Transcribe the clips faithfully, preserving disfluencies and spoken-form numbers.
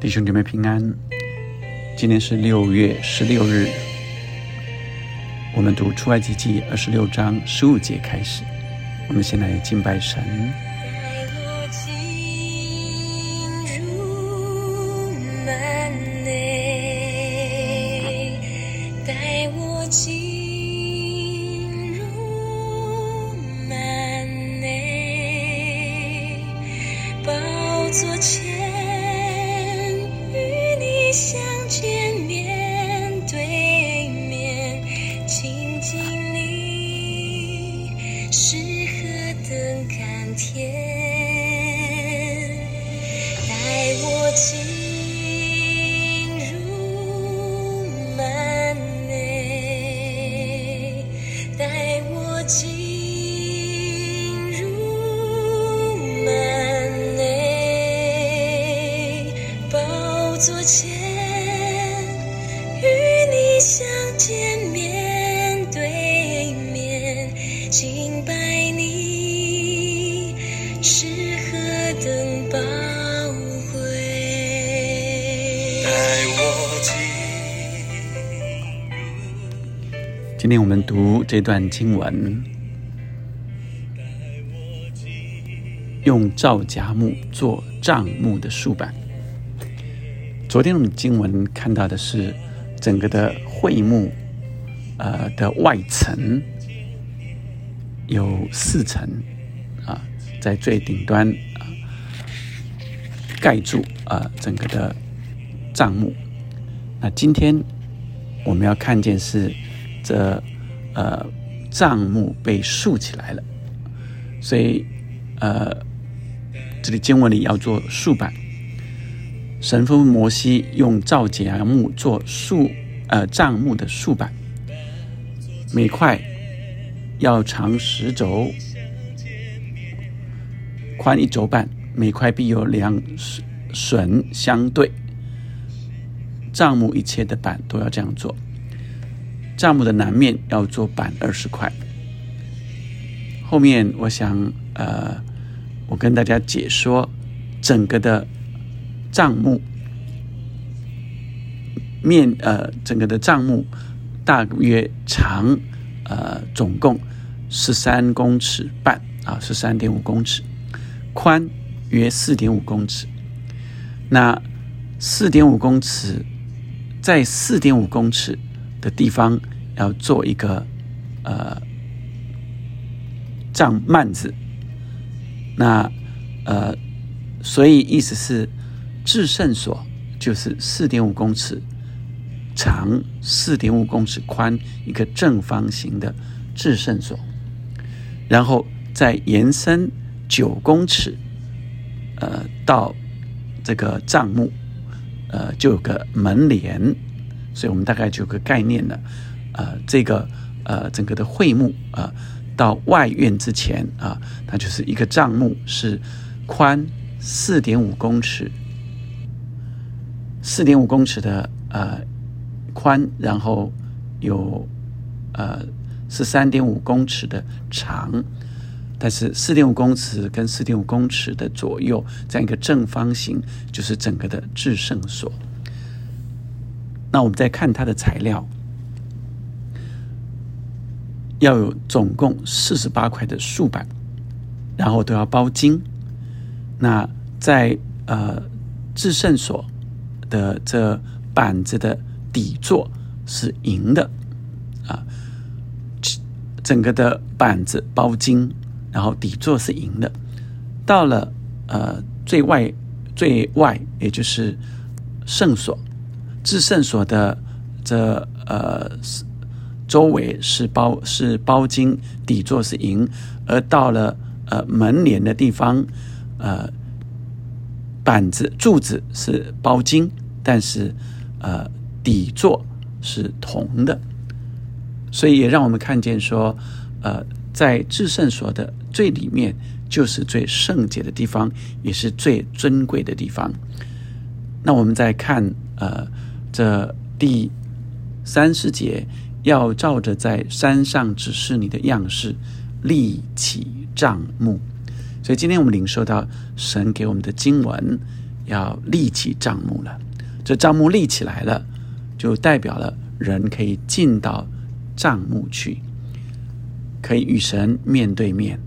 弟兄姐妹平安，今天是六月十六日，我们读出埃及记二十六章十五节开始。我们先来敬拜神。今天我们读这段经文，用皂荚木做帐幕的竖板。昨天我们经文看到的是整个的会幕、呃、的外层有四层、啊、在最顶端、啊、盖住、啊、整个的帐幕。那今天我们要看见是这呃帐幕被竖起来了，所以呃这里经文里要做竖板。神吩咐摩西用皂荚木做竖呃帐幕的竖板，每块要长十肘，宽一肘半，每块必有两榫相对。帐幕一切的板都要这样做。帐幕的南面要做板二十块。后面我想，呃，我跟大家解说整个的帐幕面，呃，整个的帐幕大约长，呃，总共十三公尺半啊，十三点五公尺，宽约四点五公尺。那四点五公尺，在四点五公尺的地方要做一个呃帐幔子，那呃，所以意思是至圣所就是四点五公尺长、四点五公尺宽一个正方形的至圣所，然后再延伸九公尺，呃，到这个帐幕，呃，就有个门帘。所以我们大概就有个概念了，呃，这个呃整个的会幕啊、呃，到外院之前啊、呃，它就是一个帐幕，是宽四点五公尺，四点五公尺的呃宽，然后有呃是三点五公尺的长，但是四点五公尺跟四点五公尺的左右这样一个正方形，就是整个的至圣所。那我们再看它的材料，要有总共四十八块的竖板，然后都要包金。那在呃至圣所的这板子的底座是银的啊，整个的板子包金，然后底座是银的。到了呃最外最外，也就是圣所。至圣所的这呃周围是包是包金，底座是银，而到了呃门帘的地方，呃板子柱子是包金，但是呃底座是铜的，所以也让我们看见说，呃在至圣所的最里面就是最圣洁的地方，也是最尊贵的地方。那我们再看呃。这第三十节，要照着在山上指示你的样式立起帐幕。所以今天我们领受到神给我们的经文，要立起帐幕了。这帐幕立起来了，就代表了人可以进到帐幕去，可以与神面对面，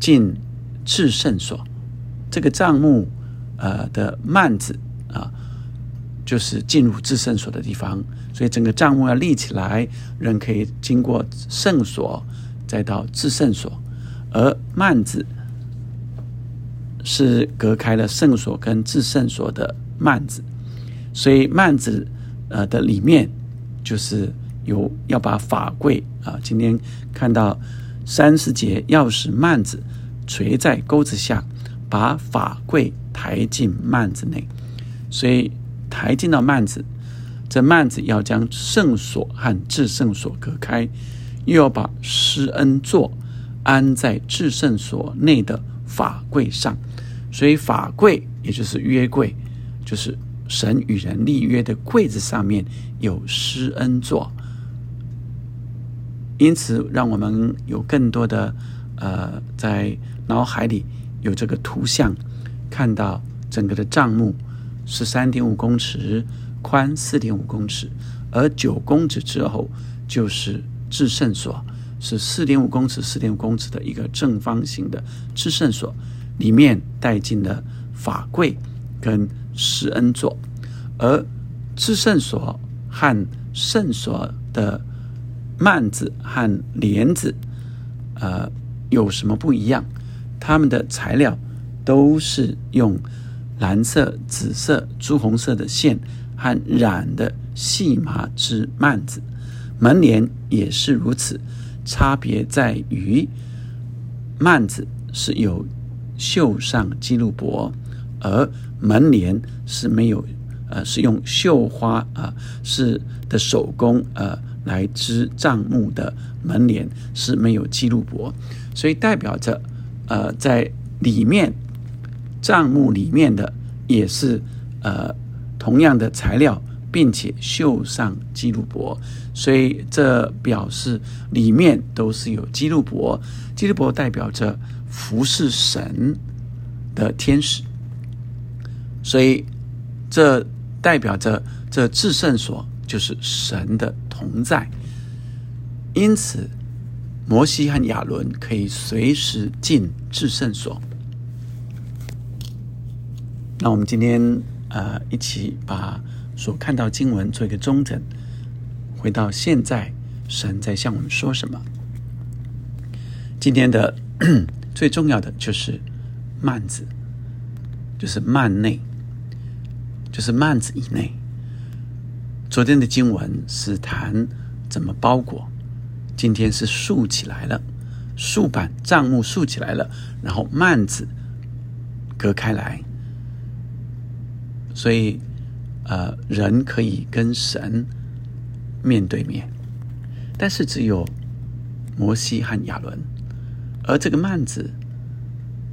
进至圣所。这个帐幕呃的幔子啊，就是进入至圣所的地方，所以整个帐幕要立起来，人可以经过圣所，再到至圣所。而幔子是隔开了圣所跟至圣所的幔子，所以幔子呃的里面就是有要把法柜啊、呃，今天看到三十节，要使幔子垂在钩子下，把法柜抬进幔子内，所以抬进到幔子。这幔子要将圣所和至圣所隔开，又要把施恩座安在至圣所内的法柜上。所以法柜也就是约柜，就是神与人立约的柜子上面有施恩座。因此让我们有更多的呃，在脑海里有这个图像，看到整个的帐幕 十三点五公尺，宽 四点五公尺，而九公尺之后就是至圣所，是 四点五公尺 四点五公尺的一个正方形的至圣所，里面带进了法柜跟施恩座。而至圣所和圣所的幔子和帘子呃，有什么不一样？它们的材料都是用蓝色、紫色、朱红色的线和染的细麻织幔子，门帘也是如此。差别在于，幔子是有绣上基路伯，而门帘是没有，呃，是用绣花啊、呃、是的手工呃来织帐幕的门帘，是没有基路伯，所以代表着呃在里面帐幕里面的也是呃同样的材料，并且绣上基路伯，所以这表示里面都是有基路伯。基路伯代表着服侍神的天使，所以这代表着这至圣所就是神的同在。因此摩西和亚伦可以随时进至圣所。那我们今天呃一起把所看到经文做一个中整，回到现在神在向我们说什么。今天的最重要的就是幔子，就是幔内，就是幔子以内。昨天的经文是谈怎么包裹，今天是竖起来了，竖板帐幕竖起来了，然后幔子隔开来，所以呃，人可以跟神面对面，但是只有摩西和亚伦。而这个幔子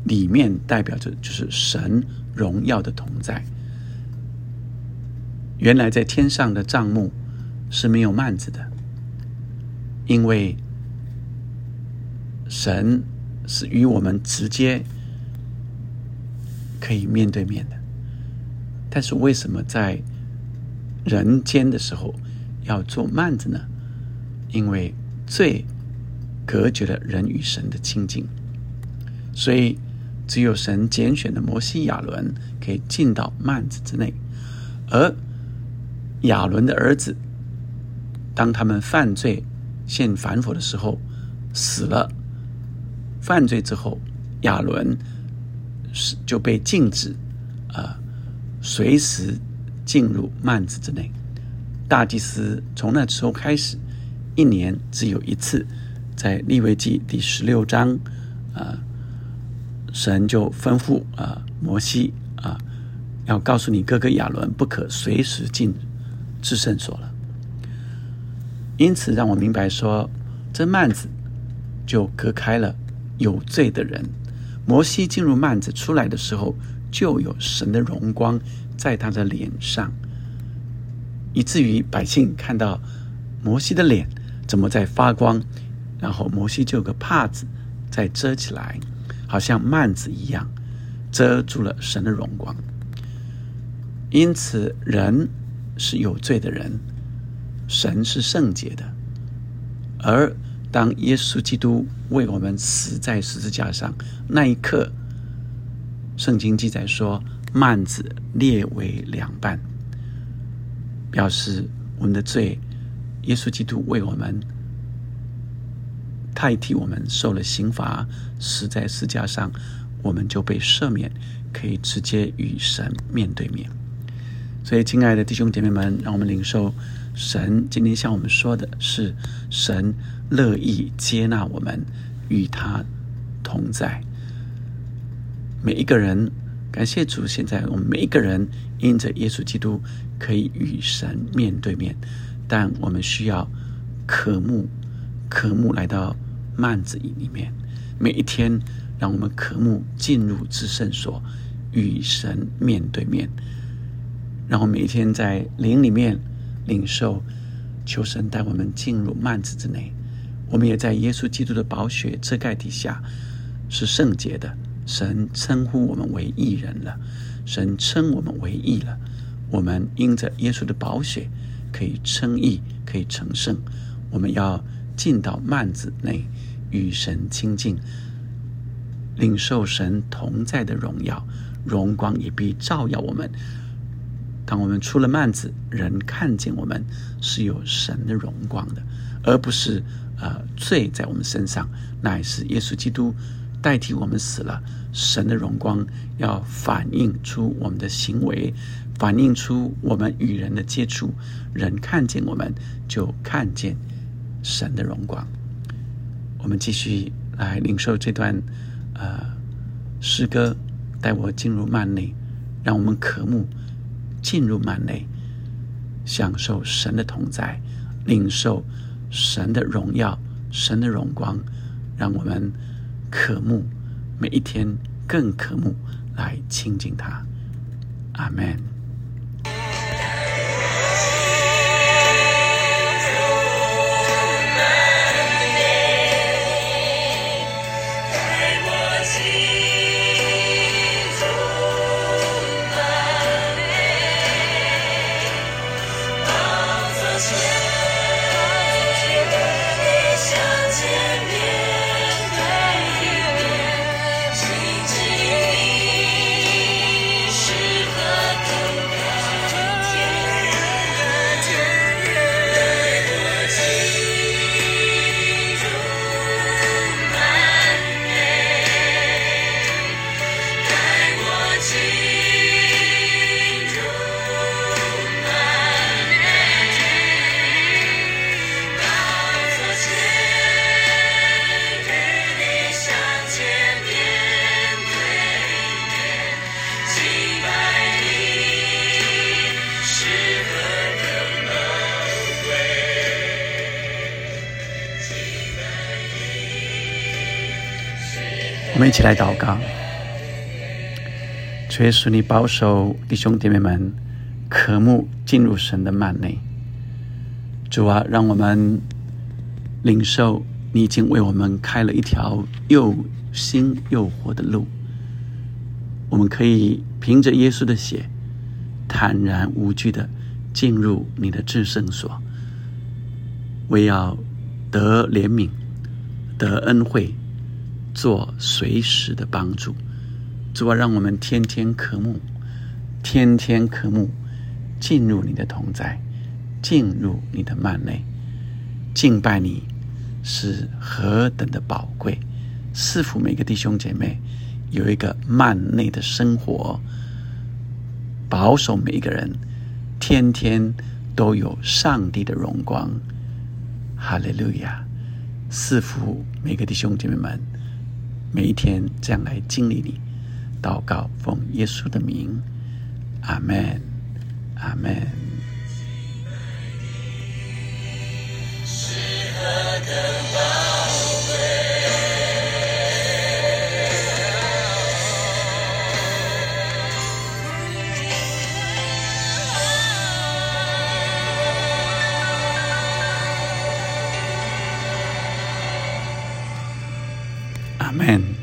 里面代表着就是神荣耀的同在。原来在天上的帐幕是没有幔子的，因为神是与我们直接可以面对面的。但是为什么在人间的时候要做幔子呢？因为罪隔绝了人与神的亲近，所以只有神拣选的摩西亚伦可以进到幔子之内。而亚伦的儿子当他们犯罪献反佛的时候死了，犯罪之后亚伦就被禁止啊、呃随时进入幔子之内。大祭司从那时候开始，一年只有一次，在利未记第十六章，呃，神就吩咐啊、呃、摩西啊、呃，要告诉你哥哥亚伦不可随时进至圣所了。因此，让我明白说，这幔子就隔开了有罪的人。摩西进入幔子出来的时候，就有神的荣光在他的脸上，以至于百姓看到摩西的脸怎么在发光，然后摩西就有个帕子在遮起来，好像幔子一样遮住了神的荣光。因此人是有罪的人，神是圣洁的。而当耶稣基督为我们死在十字架上那一刻，圣经记载说幔子裂为两半，表示我们的罪，耶稣基督为我们代替我们受了刑罚，死在十字架上，我们就被赦免，可以直接与神面对面。所以亲爱的弟兄姐妹们，让我们领受神今天向我们说的是，神乐意接纳我们，与他同在。每一个人，感谢主，现在我们每一个人因着耶稣基督可以与神面对面，但我们需要渴慕，渴慕来到幔子里面。每一天让我们渴慕进入至圣所，与神面对面。让我们每一天在灵里面领受，求神带我们进入幔子之内。我们也在耶稣基督的宝血遮盖底下是圣洁的，神称呼我们为义人了，神称我们为义了，我们因着耶稣的宝血可以称义，可以成圣。我们要进到幔子内，与神亲近，领受神同在的荣耀，荣光也必照耀我们。当我们出了幔子，人看见我们是有神的荣光的，而不是呃罪在我们身上，乃是耶稣基督代替我们死了，神的荣光要反映出我们的行为，反映出我们与人的接触，人看见我们就看见神的荣光。我们继续来领受这段呃诗歌，带我进入幔内，让我们渴慕进入幔内，享受神的同在，领受神的荣耀，神的荣光，让我们渴慕，每一天更渴慕来亲近他。阿们。我们一起来祷告。主耶稣，你保守弟兄姐妹们渴慕进入神的幔内。主啊，让我们领受你已经为我们开了一条又新又活的路，我们可以凭着耶稣的血坦然无惧地进入你的至圣所，为要得怜悯，得恩惠，做随时的帮助。主啊，让我们天天渴慕，天天渴慕进入你的同在，进入你的幔内，敬拜你是何等的宝贵。赐福每个弟兄姐妹有一个幔内的生活，保守每一个人天天都有上帝的荣光。哈利路亚！赐福每个弟兄姐妹们每一天这样来经历你。祷告奉耶稣的名，阿们，阿们。是何等宝贵，阿们。